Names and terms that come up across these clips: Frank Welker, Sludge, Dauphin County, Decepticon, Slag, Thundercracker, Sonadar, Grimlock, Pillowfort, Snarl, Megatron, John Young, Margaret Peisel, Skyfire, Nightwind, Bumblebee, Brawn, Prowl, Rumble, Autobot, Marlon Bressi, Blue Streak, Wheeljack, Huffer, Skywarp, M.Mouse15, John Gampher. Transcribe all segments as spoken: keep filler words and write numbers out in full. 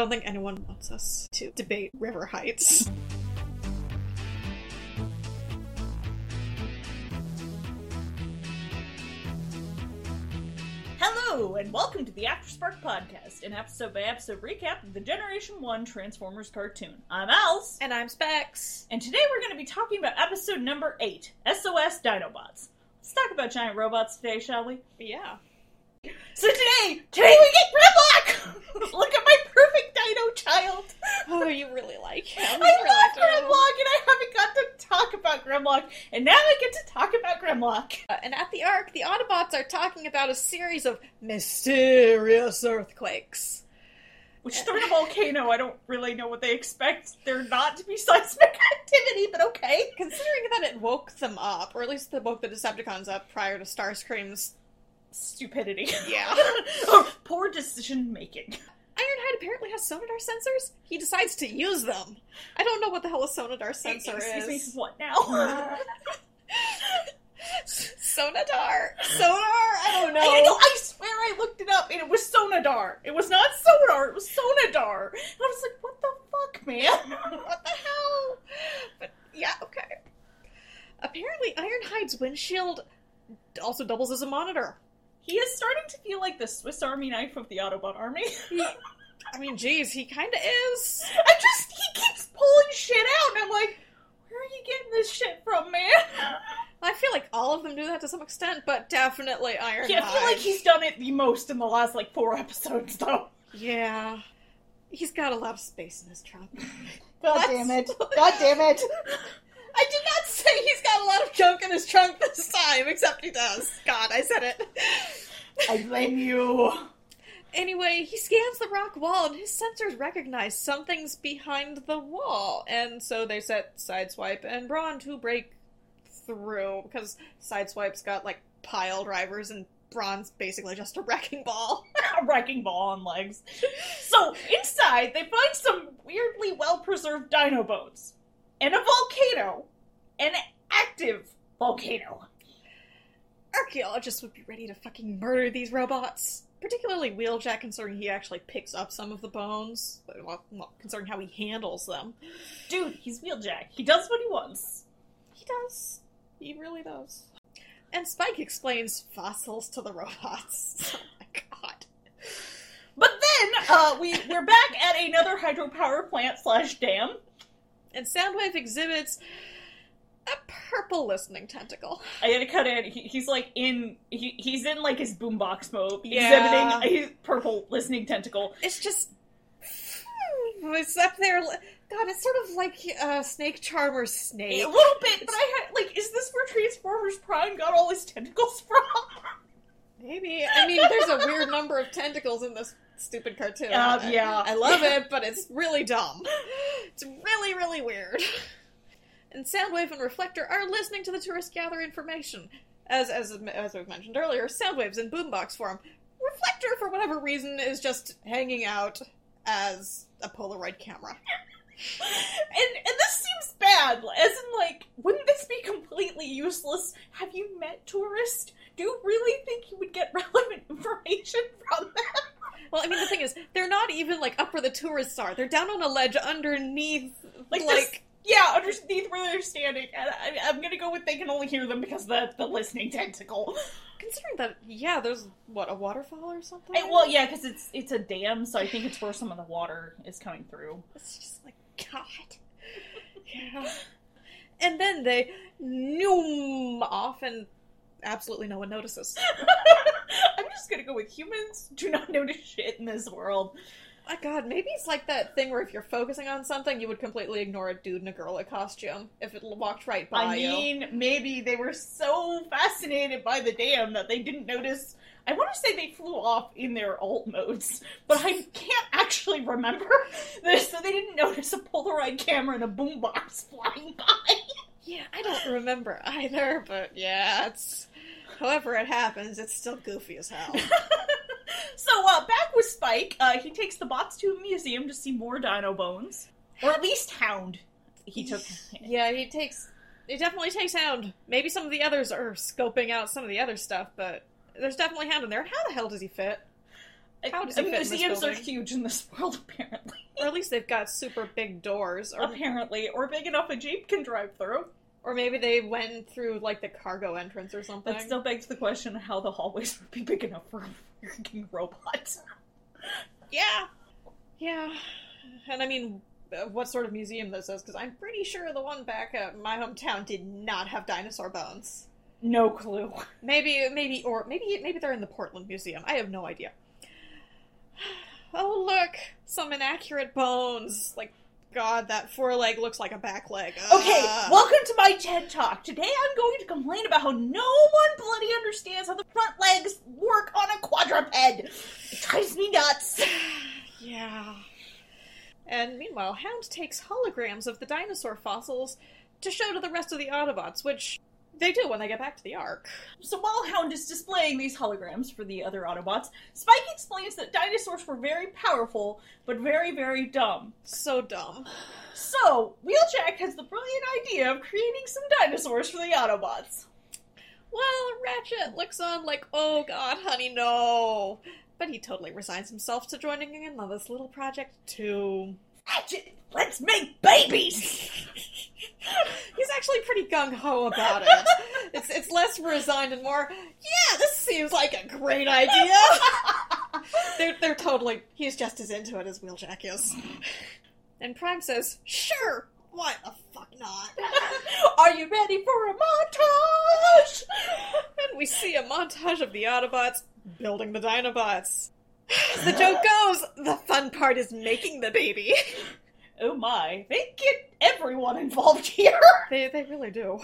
don't think anyone wants us to debate river heights. Hello, and welcome to the After Spark podcast, an episode-by-episode recap of the Generation one Transformers cartoon. I'm Els. And I'm Specs. And today we're going to be talking about episode number eight, S O S Dinobots. Let's talk about giant robots today, shall we? Yeah. So today, today we get Grimlock! Look at my perfect dino child! Oh, you really like him. I, I really love do. Grimlock, and I haven't got to talk about Grimlock, and now I get to talk about Grimlock. Uh, and at the Ark, the Autobots are talking about a series of mysterious earthquakes. Which, they're in a volcano, I don't really know what they expect there not to be seismic activity, but okay. Considering that it woke them up, or at least it woke the Decepticons up prior to Starscream's stupidity. Yeah. Oh, poor decision making. Ironhide apparently has Sonadar sensors. He decides to use them. I don't know what the hell a Sonadar sensor Excuse is. Excuse me, what now? Uh, Sonadar. Sonar? I don't know. I, know. I swear I looked it up and it was Sonadar. It was not Sonar, it was Sonadar. And I was like, what the fuck, man? What the hell? But yeah, okay. Apparently Ironhide's windshield also doubles as a monitor. He is starting to feel like the Swiss Army knife of the Autobot army. He, I mean, geez, he kind of is. I just, he keeps pulling shit out, and I'm like, where are you getting this shit from, man? I feel like all of them do that to some extent, but definitely Ironhide. Yeah, I feel like he's done it the most in the last, like, four episodes, though. Yeah. He's got a lot of space in his trunk. God damn it. God damn it. I did not say he's got a lot of junk in his trunk this time, except he does. God, I said it. I blame you. Anyway, he scans the rock wall, and his sensors recognize something's behind the wall. And so they set Sideswipe and Brawn to break through, because Sideswipe's got, like, pile drivers, and Brawn's basically just a wrecking ball. A wrecking ball on legs. So, inside, they find some weirdly well-preserved dino bones. And a volcano. An active volcano. Archaeologists would be ready to fucking murder these robots. Particularly Wheeljack, considering he actually picks up some of the bones. Well, well, considering how he handles them. Dude, he's Wheeljack. He does what he wants. He does. He really does. And Spike explains fossils to the robots. Oh my god. But then, uh, we, we're back at another hydropower plant slash dam. And Soundwave exhibits a purple listening tentacle. I had to cut in. He, he's like in. He, he's in like his boombox mode, yeah. Exhibiting a purple listening tentacle. It's just. It's up there. God, it's sort of like uh, Snake Charmer's snake. A little bit, but I had. Like, is this where Transformers Prime got all his tentacles from? Maybe. I mean, there's a weird number of tentacles in this stupid cartoon. Uh, yeah. I love it, but it's really dumb. It's really, really weird. And Soundwave and Reflector are listening to the tourists gather information. As as as we've mentioned earlier, Soundwave's in boombox form. Reflector, for whatever reason, is just hanging out as a Polaroid camera. and and this seems bad. As in, like, wouldn't this be completely useless? Have you met tourists? Do you really think you would get relevant information from them? Well, I mean, the thing is, they're not even, like, up where the tourists are. They're down on a ledge underneath, like... like yeah, underneath where they're standing. And I, I'm gonna go with they can only hear them because of the, the listening tentacle. Considering that, yeah, there's, what, a waterfall or something? I, well, yeah, because it's, it's a dam, so I think it's where some of the water is coming through. It's just like, God. Yeah. And then they noom off and absolutely no one notices. I'm just gonna go with humans do not notice shit in this world. My god, maybe it's like that thing where if you're focusing on something, you would completely ignore a dude in a girl in a costume if it walked right by you. I mean, you. Maybe they were so fascinated by the dam that they didn't notice. I want to say they flew off in their alt modes, but I can't actually remember this, so they didn't notice a Polaroid camera and a boombox flying by. Yeah, I don't remember either, but yeah, it's... However it happens, it's still goofy as hell. So, uh, back with Spike, uh, he takes the bots to a museum to see more dino bones. Or at least Hound. He took... Yeah, he takes... He definitely takes Hound. Maybe some of the others are scoping out some of the other stuff, but there's definitely Hound in there. How the hell does he fit? How does he I mean, fit museums in this building? Are huge in this world, apparently. least they've got super big doors. Or, apparently. Or big enough a Jeep can drive through. Or maybe they went through, like, the cargo entrance or something. That still begs the question how the hallways would be big enough for a freaking robot. Yeah. Yeah. And I mean, what sort of museum this is, because I'm pretty sure the one back at my hometown did not have dinosaur bones. No clue. Maybe, maybe, or maybe, maybe they're in the Portland Museum. I have no idea. Oh, look! Some inaccurate bones. Like, God, that foreleg looks like a back leg. Ugh. Okay, welcome to my TED Talk. Today I'm going to complain about how no one bloody understands how the front legs work on a quadruped. It drives me nuts. Yeah. And meanwhile, Hound takes holograms of the dinosaur fossils to show to the rest of the Autobots, which they do when they get back to the Ark. So while Hound is displaying these holograms for the other Autobots, Spike explains that dinosaurs were very powerful, but very, very dumb. So dumb. So, Wheeljack has the brilliant idea of creating some dinosaurs for the Autobots. Well, Ratchet looks on like, oh god, honey, no. But he totally resigns himself to joining in on this little project, too. Ratchet, let's make babies! He's actually pretty gung-ho about it. It's it's less resigned and more, yeah, this seems like a great idea! they're, they're totally, he's just as into it as Wheeljack is. And Prime says, sure, why the fuck not? Are you ready for a montage? And we see a montage of the Autobots building the Dinobots. The joke goes, the fun part is making the baby. Oh my, they get everyone involved here. They they really do.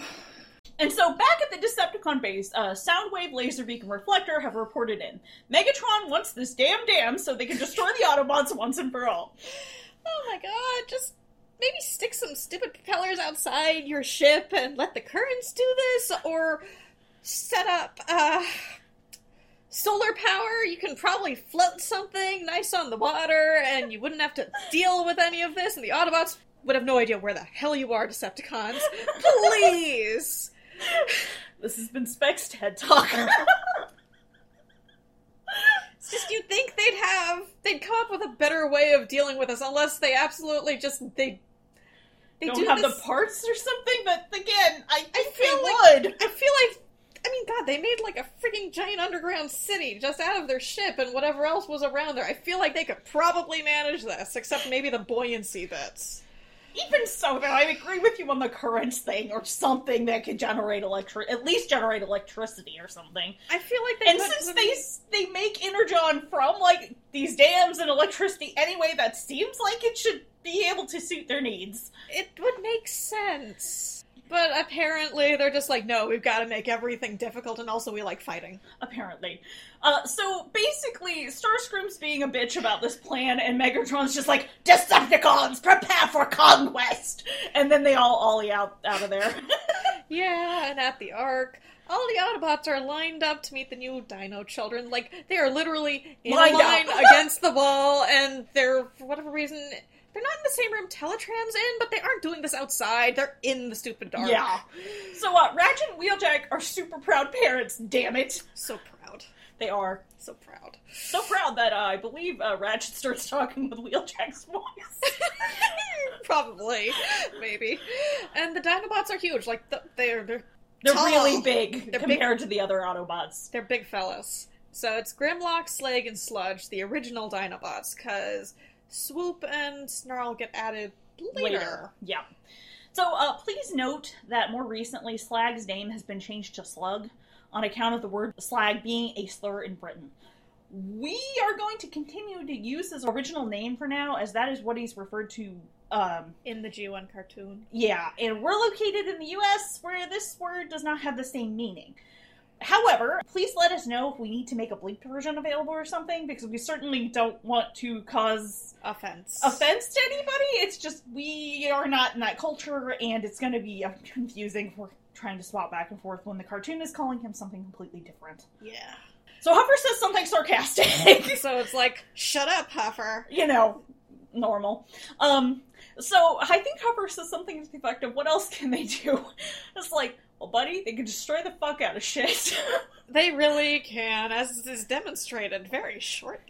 And so back at the Decepticon base, uh, Soundwave, Laserbeak, and Reflector have reported in. Megatron wants this damn dam so they can destroy the Autobots once and for all. Oh my god, just maybe stick some stupid propellers outside your ship and let the currents do this, or set up, uh... solar power. You can probably float something nice on the water, and you wouldn't have to deal with any of this, and the Autobots would have no idea where the hell you are, Decepticons. Please! This has been Spec's TED Talk. It's just, you'd think they'd have, they'd come up with a better way of dealing with us, unless they absolutely just, they they don't do have this... the parts or something, but again, I think I feel they like, would. I feel like I mean, God, they made, like, a freaking giant underground city just out of their ship and whatever else was around there. I feel like they could probably manage this, except maybe the buoyancy bits. Even so, though, I agree with you on the currents thing or something that could generate electric, at least generate electricity or something. I feel like they... And since they, they make energon from, like, these dams and electricity anyway, that seems like it should be able to suit their needs. It would make sense. But apparently they're just like, no, we've got to make everything difficult, and also we like fighting. Apparently. Uh, so basically, Starscream's being a bitch about this plan, and Megatron's just like, Decepticons, prepare for conquest! And then they all ollie out, out of there. Yeah, and at the Ark, all the Autobots are lined up to meet the new Dino children. Like, they are literally in lined line against the wall, and they're, for whatever reason... They're not in the same room Teletran's in, but they aren't doing this outside. They're in the stupid dark. Yeah. So, uh, Ratchet and Wheeljack are super proud parents, damn it. So proud. They are. So proud. So proud that, uh, I believe, uh, Ratchet starts talking with Wheeljack's voice. Probably. Maybe. And the Dinobots are huge. Like, the, they're, they're They're tall. Really big they're compared big, to the other Autobots. They're big fellas. So, it's Grimlock, Slag, and Sludge, the original Dinobots, because... Swoop and Snarl get added later. later. Yeah. So, uh, please note that more recently, Slag's name has been changed to Slug on account of the word slag being a slur in Britain. We are going to continue to use his original name for now, as that is what he's referred to um, in the G one cartoon. Yeah, and we're located in the U S where this word does not have the same meaning. However, please let us know if we need to make a bleeped version available or something, because we certainly don't want to cause offense offense to anybody. It's just we are not in that culture, and it's going to be confusing if we're trying to swap back and forth when the cartoon is calling him something completely different. Yeah. So Huffer says something sarcastic. So it's like, shut up, Huffer. You know, normal. Um, so I think Huffer says something to the effect of, what else can they do? It's like, Well, buddy, they can destroy the fuck out of shit. They really can, as is demonstrated very shortly.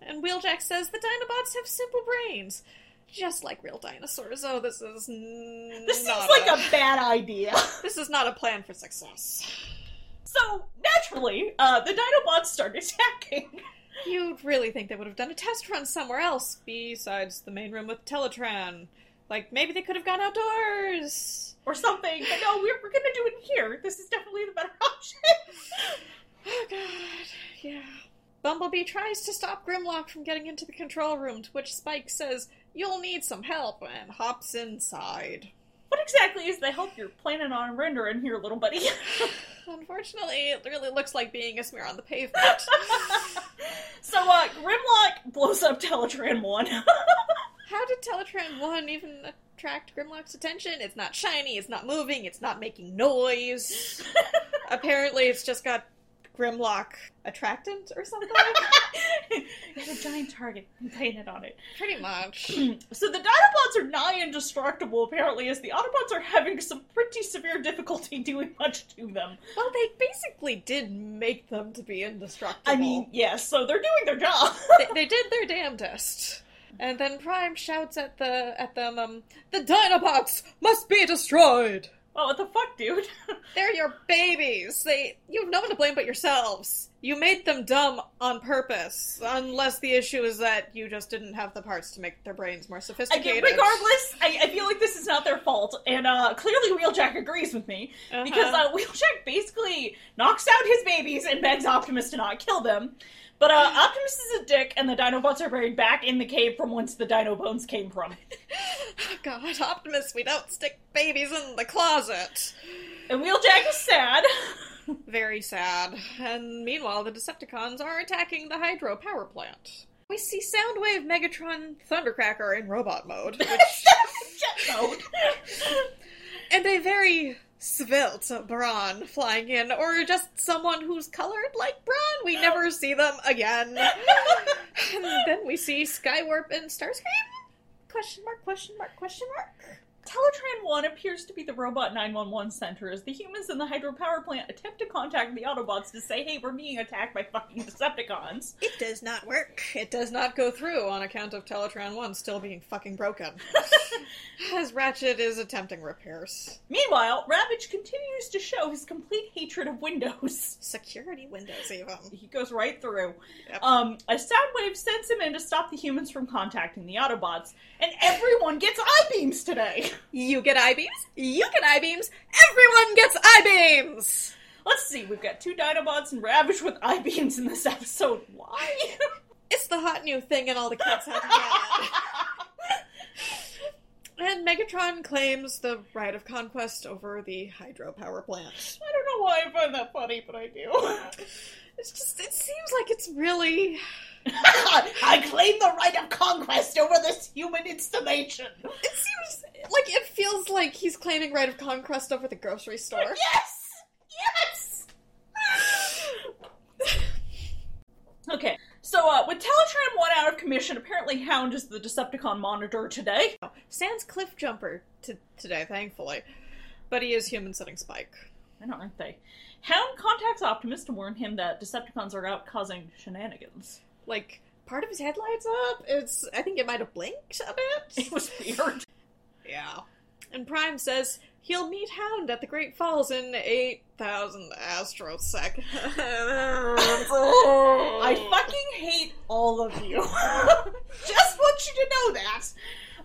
And Wheeljack says the Dinobots have simple brains. Just like real dinosaurs. Oh, this is n- This seems like a... a bad idea. This is not a plan for success. So, naturally, uh, the Dinobots start attacking. You'd really think they would have done a test run somewhere else besides the main room with Teletraan. Like, maybe they could have gone outdoors. Or something. But no, we're, we're going to do it here. This is definitely the better option. Oh, God. Yeah. Bumblebee tries to stop Grimlock from getting into the control room, to which Spike says, "You'll need some help," and hops inside. What exactly is the help you're planning on rendering here, little buddy? Unfortunately, it really looks like being a smear on the pavement. So, uh, Grimlock blows up Teletraan one. How did Teletraan one even attract Grimlock's attention? It's not shiny, it's not moving, it's not making noise. Apparently, it's just got Grimlock attractant or something? It's a giant target. I'm painted on it. Pretty much. So the Dinobots are nigh indestructible, apparently, as the Autobots are having some pretty severe difficulty doing much to them. Well, they basically did make them to be indestructible. I mean, yes, yeah, so they're doing their job. they, they did their damnedest. And then Prime shouts at the at them, um, "The Dinobots must be destroyed!" Well, what the fuck, dude? They're your babies. They, you have no one to blame but yourselves. You made them dumb on purpose, unless the issue is that you just didn't have the parts to make their brains more sophisticated. I regardless, I, I feel like this is not their fault, and uh, clearly Wheeljack agrees with me, uh-huh. because uh, Wheeljack basically knocks out his babies and begs Optimus to not kill them, but uh, Optimus is a dick, and the Dinobots are buried back in the cave from whence the Dino bones came from. Oh, God, Optimus, we don't stick babies in the closet. And Wheeljack is sad. Very sad. And meanwhile, the Decepticons are attacking the Hydro power plant. We see Soundwave, Megatron, Thundercracker in robot mode. Which... Jet mode. And a very svelte Brawn flying in, or just someone who's colored like Brawn. We never see them again. And then we see Skywarp and Starscream? Question mark, question mark, question mark. Teletraan one appears to be the Robot nine one one center as the humans in the Hydro power plant attempt to contact the Autobots to say, "Hey, we're being attacked by fucking Decepticons." It does not work. It does not go through on account of Teletraan one still being fucking broken. As Ratchet is attempting repairs. Meanwhile, Ravage continues to show his complete hatred of windows. Security windows, even. He goes right through. Yep. Um, a Soundwave sends him in to stop the humans from contacting the Autobots, and everyone gets I-beams today. You get I-beams, you get I-beams, everyone gets I-beams! Let's see, we've got two Dinobots and Ravage with I-beams in this episode. Why? It's the hot new thing and all the kids have to get. And Megatron claims the right of conquest over the Hydro power plant. I don't know why I find that funny, but I do. It's just, it seems like it's really... I claim the right of conquest over this human installation. It seems like it feels like he's claiming right of conquest over the grocery store. Yes! Yes! Okay, so uh, with Teletraan one out of commission, apparently Hound is the Decepticon monitor today. Sans Cliffjumper t- today, thankfully. But he is human setting Spike. I know, aren't they? Hound contacts Optimus to warn him that Decepticons are out causing shenanigans. Like, part of his head lights up. It's, I think it might have blinked a bit. It was weird. Yeah. And Prime says he'll meet Hound at the Great Falls in eight thousand astroseconds. I fucking hate all of you. Just want you to know that.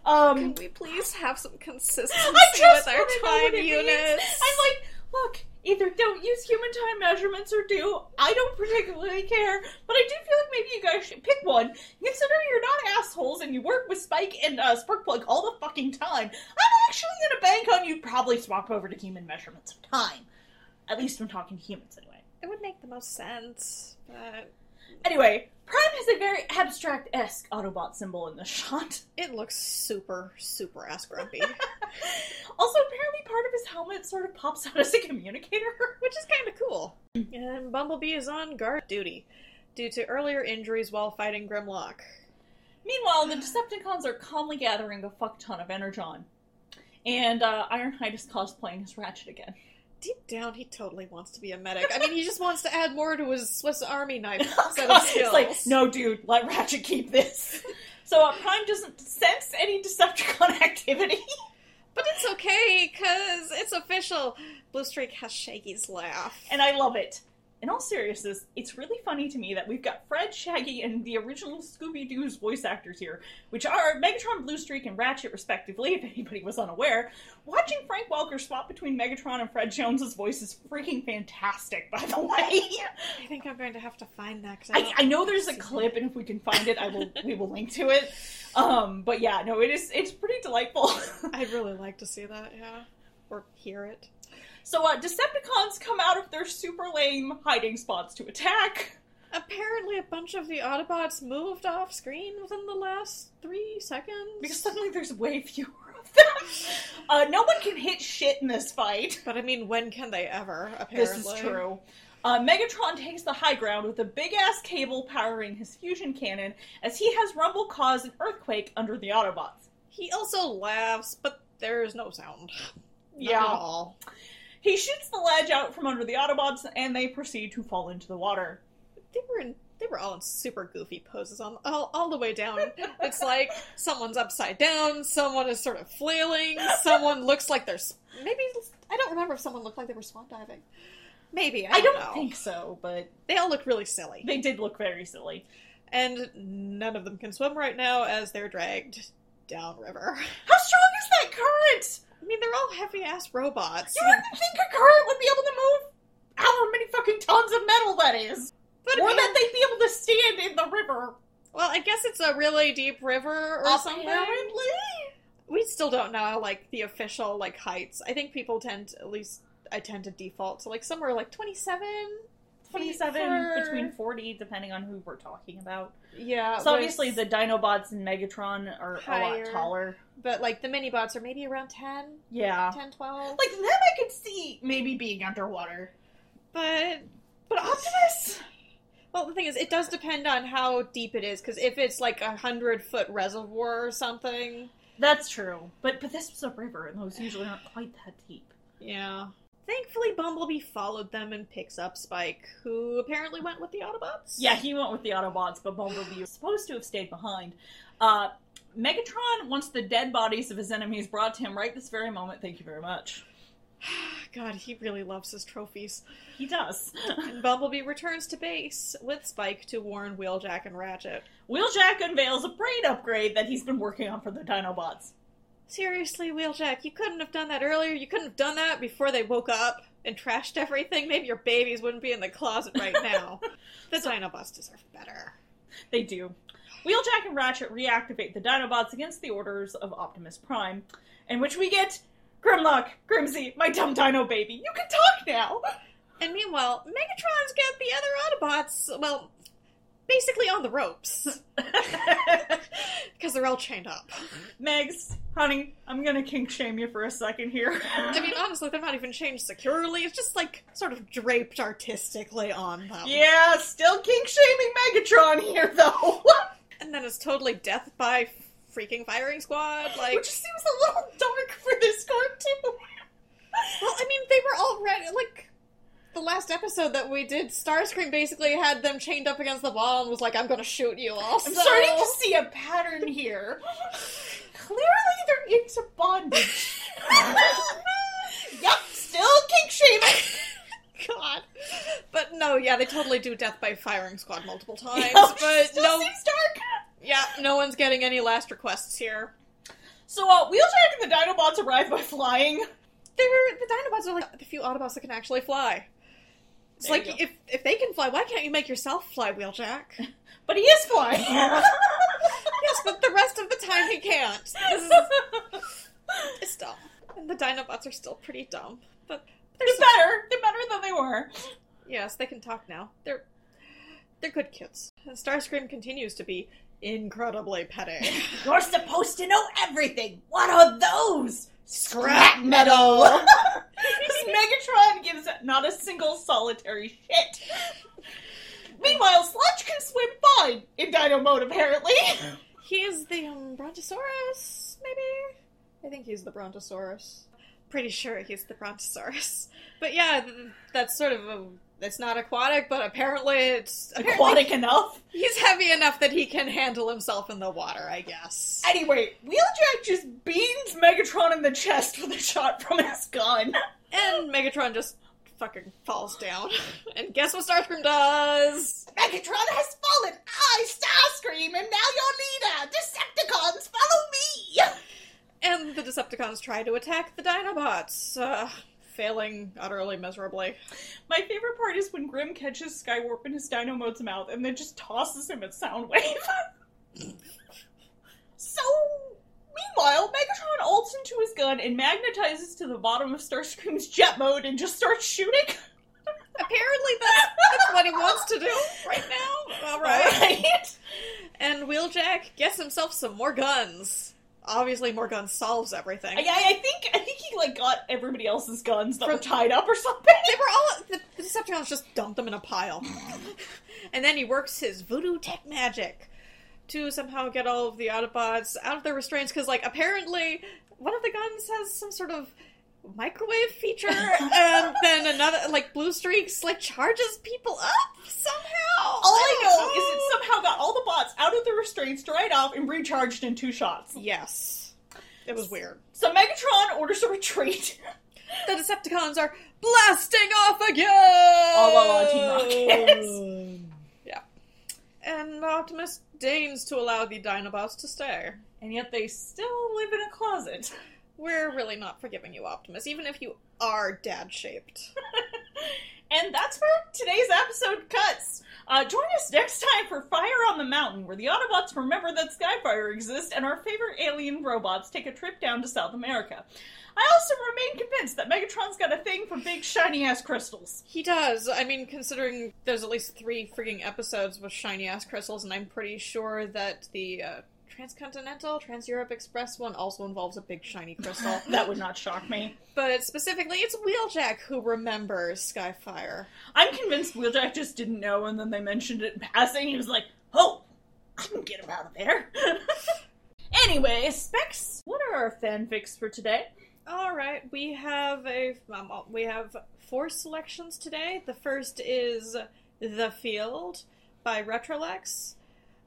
Um, Can we please have some consistency with our time units? I'm like, look... Either don't use human time measurements or do. I don't particularly care, but I do feel like maybe you guys should pick one. Considering you're not assholes and you work with Spike and uh, Sparkplug all the fucking time, I'm actually gonna bank on you probably swap over to human measurements of time. At least when talking to humans, anyway. It would make the most sense, but... Anyway, Prime has a very abstract-esque Autobot symbol in this shot. It looks super, super ass grumpy. Also, apparently part of his helmet sort of pops out as a communicator, which is kind of cool. And Bumblebee is on guard duty due to earlier injuries while fighting Grimlock. Meanwhile, the Decepticons are calmly gathering a fuck ton of Energon. And uh, Ironhide is cosplaying as Ratchet again. Deep down, he totally wants to be a medic. I mean, he just wants to add more to his Swiss Army knife set of skills. It's like, no, dude, let Ratchet keep this. So uh, Prime doesn't sense any Decepticon activity. But it's okay, because it's official. Blue Streak has Shaggy's laugh. And I love it. In all seriousness, it's really funny to me that we've got Fred, Shaggy, and the original Scooby-Doo's voice actors here, which are Megatron, Blue Streak, and Ratchet, respectively, if anybody was unaware. Watching Frank Welker swap between Megatron and Fred Jones's voice is freaking fantastic, by the way. I think I'm going to have to find that. Cause I, I, I know there's a clip, and if we can find it, I will. we will link to it. Um, but yeah, no, it is. It's pretty delightful. I'd really like to see that, yeah. Or hear it. So, uh, Decepticons come out of their super lame hiding spots to attack. Apparently a bunch of the Autobots moved off screen within the last three seconds. Because suddenly there's way fewer of them. Uh, no one can hit shit in this fight. But I mean, when can they ever, apparently? This is true. Uh, Megatron takes the high ground with a big-ass cable powering his fusion cannon, as he has Rumble cause an earthquake under the Autobots. He also laughs, but there is no sound. Yeah. Not at all. He shoots the ledge out from under the Autobots, and they proceed to fall into the water. They were in, they were all in super goofy poses on all, all the way down. It's like someone's upside down, someone is sort of flailing, someone looks like they're... Maybe... I don't remember if someone looked like they were swan diving. Maybe, I don't I don't know. think so, but... They all look really silly. They did look very silly. And none of them can swim right now as they're dragged downriver. How strong is that current?! I mean, they're all heavy-ass robots. You wouldn't think a current would be able to move however many fucking tons of metal that is. But or I mean, that they'd be able to stand in the river. Well, I guess it's a really deep river or something. Apparently. We still don't know, like, the official, like, heights. I think people tend to, at least I tend to default to, like, somewhere like twenty-seven, twenty-seven, between forty, depending on who we're talking about. Yeah. So obviously the Dinobots and Megatron are higher, a lot taller. But like the Minibots are maybe around ten. Yeah. ten, twelve. Like them I could see maybe being underwater. But... But Optimus! Well, the thing is, it does depend on how deep it is. Because if it's like a hundred-foot reservoir or something... That's true. But, but this was a river, and those usually aren't quite that deep. Yeah. Thankfully, Bumblebee followed them and picks up Spike, who apparently went with the Autobots. Yeah, he went with the Autobots, but Bumblebee was supposed to have stayed behind. Uh, Megatron wants the dead bodies of his enemies brought to him right this very moment. Thank you very much. God, he really loves his trophies. He does. And Bumblebee returns to base with Spike to warn Wheeljack and Ratchet. Wheeljack unveils a brain upgrade that he's been working on for the Dinobots. Seriously, Wheeljack, you couldn't have done that earlier. You couldn't have done that before they woke up and trashed everything. Maybe your babies wouldn't be in the closet right now. The so, Dinobots deserve better. They do. Wheeljack and Ratchet reactivate the Dinobots against the orders of Optimus Prime, in which we get Grimlock, Grimsy, my dumb dino baby. You can talk now. And meanwhile, Megatron's got the other Autobots, well, basically on the ropes. Because they're all chained up. Megs, honey, I'm gonna kink shame you for a second here. I mean, honestly, they're not even chained securely. It's just, like, sort of draped artistically on them. Yeah, still kink shaming Megatron here, though. And then it's totally death by freaking firing squad, like... Which seems a little dark for this cartoon. Well, I mean, they were already, like... The last episode that we did, Starscream basically had them chained up against the wall and was like, I'm gonna shoot you also. I'm starting to see a pattern here. Clearly they're into bondage. Yep, still kink shaming. God. But no, yeah, they totally do death by firing squad multiple times. Yep, but still no, seems dark. Yeah, no one's getting any last requests here. So, uh, Wheeljack and the Dinobots arrive by flying. They're, the Dinobots are like the few Autobots that can actually fly. It's there like, if, if they can fly, why can't you make yourself fly, Wheeljack? But he is flying! Yes, but the rest of the time he can't. This is, it's dumb. And the Dinobots are still pretty dumb. But They're, they're so better! They're better than they were! Yes, they can talk now. They're they're good kids. And Starscream continues to be incredibly petty. You're supposed to know everything! What are those? Scrap metal! Megatron gives not a single solitary shit. Meanwhile, Sludge can swim fine in dino mode, apparently. He is the um, Brontosaurus, maybe? I think he's the Brontosaurus. Pretty sure he's the Brontosaurus. But yeah, that's sort of a... It's not aquatic, but apparently it's... Apparently aquatic enough? He's heavy enough that he can handle himself in the water, I guess. Anyway, Wheeljack just beans Megatron in the chest with a shot from his gun. And Megatron just fucking falls down. And guess what Starscream does? Megatron has fallen! I, Starscream, am now your leader! Decepticons, follow me! And the Decepticons try to attack the Dinobots. Uh... Failing utterly miserably. My favorite part is when Grim catches Skywarp in his Dino Mode's mouth and then just tosses him at Soundwave. So, meanwhile, Megatron ults into his gun and magnetizes to the bottom of Starscream's jet mode and just starts shooting. Apparently that's, that's what he wants to do right now. All right. All right. And Wheeljack gets himself some more guns. Obviously, more guns solves everything. I, I think I think he, like, got everybody else's guns that From, were tied up or something. They were all... The, the Decepticons just dumped them in a pile. And then he works his voodoo tech magic to somehow get all of the Autobots out of their restraints, because, like, apparently one of the guns has some sort of microwave feature, and then another, like, Blue Streaks, like, charges people up somehow. All I, I know, know is it somehow got all the bots out of the restraints, dried off, and recharged in two shots. Yes. It was weird. So Megatron orders a retreat. The Decepticons are blasting off again! All while on Team Rockets. Yeah. And Optimus deigns to allow the Dinobots to stay. And yet they still live in a closet. We're really not forgiving you, Optimus, even if you are dad-shaped. And that's where today's episode cuts. Uh, join us next time for Fire on the Mountain, where the Autobots remember that Skyfire exists and our favorite alien robots take a trip down to South America. I also remain convinced that Megatron's got a thing for big, shiny-ass crystals. He does. I mean, considering there's at least three frigging episodes with shiny-ass crystals, and I'm pretty sure that the... Uh, Transcontinental, Trans-Europe Express one also involves a big shiny crystal. That would not shock me. But specifically, it's Wheeljack who remembers Skyfire. I'm convinced Wheeljack just didn't know, and then they mentioned it in passing. He was like, oh, I can get him out of there. Anyway, Specs, what are our fanfics for today? All right, we have a um, we have four selections today. The first is The Field by Retrolex.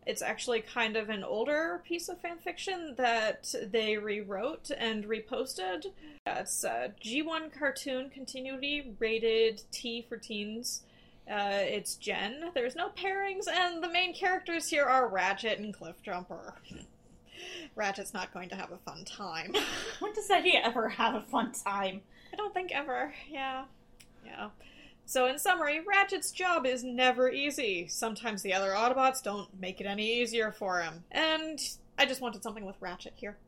It's actually kind of an older piece of fanfiction that they rewrote and reposted. It's a G one cartoon continuity, rated T for teens. Uh, it's Gen. There's no pairings, and the main characters here are Ratchet and Cliffjumper. Ratchet's not going to have a fun time. When does that he ever have a fun time? I don't think ever. Yeah. Yeah. So in summary, Ratchet's job is never easy. Sometimes the other Autobots don't make it any easier for him. And I just wanted something with Ratchet here.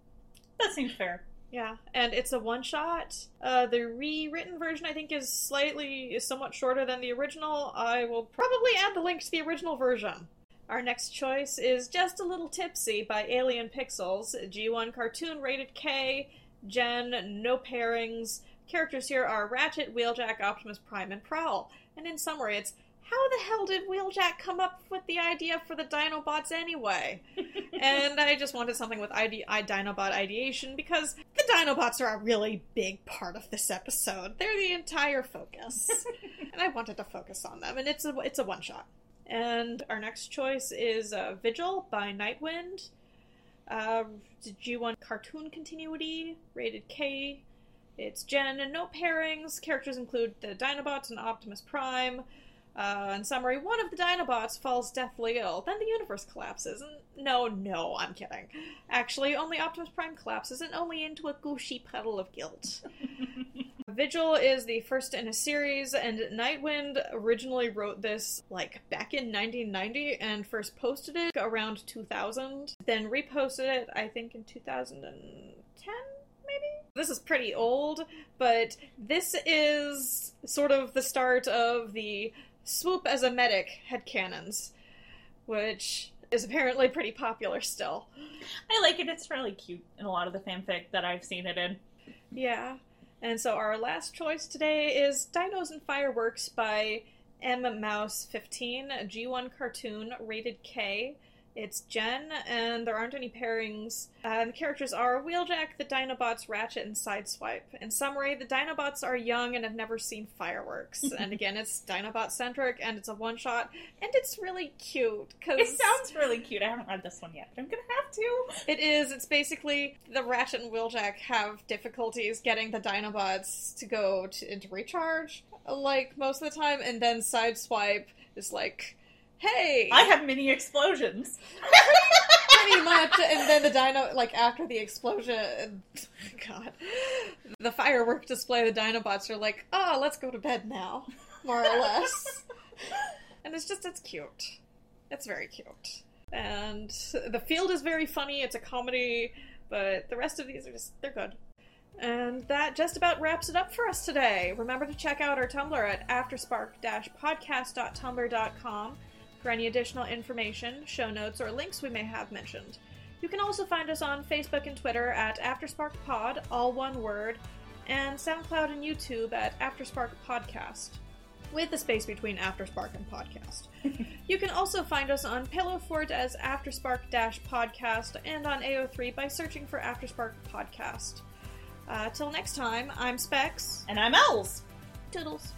That seems fair. Yeah, and it's a one-shot. Uh, the rewritten version, I think, is slightly, is somewhat shorter than the original. I will probably add the link to the original version. Our next choice is Just a Little Tipsy by Alien Pixels, G one cartoon, rated K, Gen, no pairings. Characters here are Ratchet, Wheeljack, Optimus Prime, and Prowl. And in summary, it's, how the hell did Wheeljack come up with the idea for the Dinobots anyway? And I just wanted something with ide- I- Dinobot ideation, because the Dinobots are a really big part of this episode. They're the entire focus. And I wanted to focus on them, and it's a, it's a one-shot. And our next choice is uh, Vigil by Nightwind. Uh, G one cartoon continuity, rated K. It's Gen and no pairings. Characters include the Dinobots and Optimus Prime. Uh, in summary, one of the Dinobots falls deathly ill. Then the universe collapses. And no, no, I'm kidding. Actually, only Optimus Prime collapses, and only into a gushy puddle of guilt. Vigil is the first in a series, and Nightwind originally wrote this, like, back in nineteen ninety, and first posted it around two thousand. Then reposted it, I think, in two thousand ten? Maybe? This is pretty old, but this is sort of the start of the Swoop as a Medic headcanons, which is apparently pretty popular still. I like it. It's really cute in a lot of the fanfic that I've seen it in. Yeah. And so our last choice today is Dinos and Fireworks by M Mouse fifteen, a G one cartoon, rated K. It's Gen, and there aren't any pairings. Uh, the characters are Wheeljack, the Dinobots, Ratchet, and Sideswipe. In summary, the Dinobots are young and have never seen fireworks. And again, it's Dinobot-centric, and it's a one-shot, and it's really cute. Cause it sounds really cute. I haven't read this one yet, but I'm gonna have to. It is. It's basically the Ratchet and Wheeljack have difficulties getting the Dinobots to go to, into recharge, like, most of the time, and then Sideswipe is like, hey! I have mini explosions. Pretty much. And then the dino, like, after the explosion, God, the firework display, the Dinobots are like, oh, let's go to bed now, more or less. And it's just, it's cute. It's very cute. And the field is very funny. It's a comedy, but the rest of these are just, they're good. And that just about wraps it up for us today. Remember to check out our Tumblr at afterspark dash podcast dot tumblr dot com. For any additional information, show notes, or links we may have mentioned. You can also find us on Facebook and Twitter at AfterSparkPod, all one word, and SoundCloud and YouTube at AfterSpark Podcast, with a space between AfterSpark and Podcast. You can also find us on Pillowfort as AfterSpark-Podcast and on A O three by searching for AfterSpark Podcast. Uh, till next time, I'm Specs. And I'm Els. Toodles.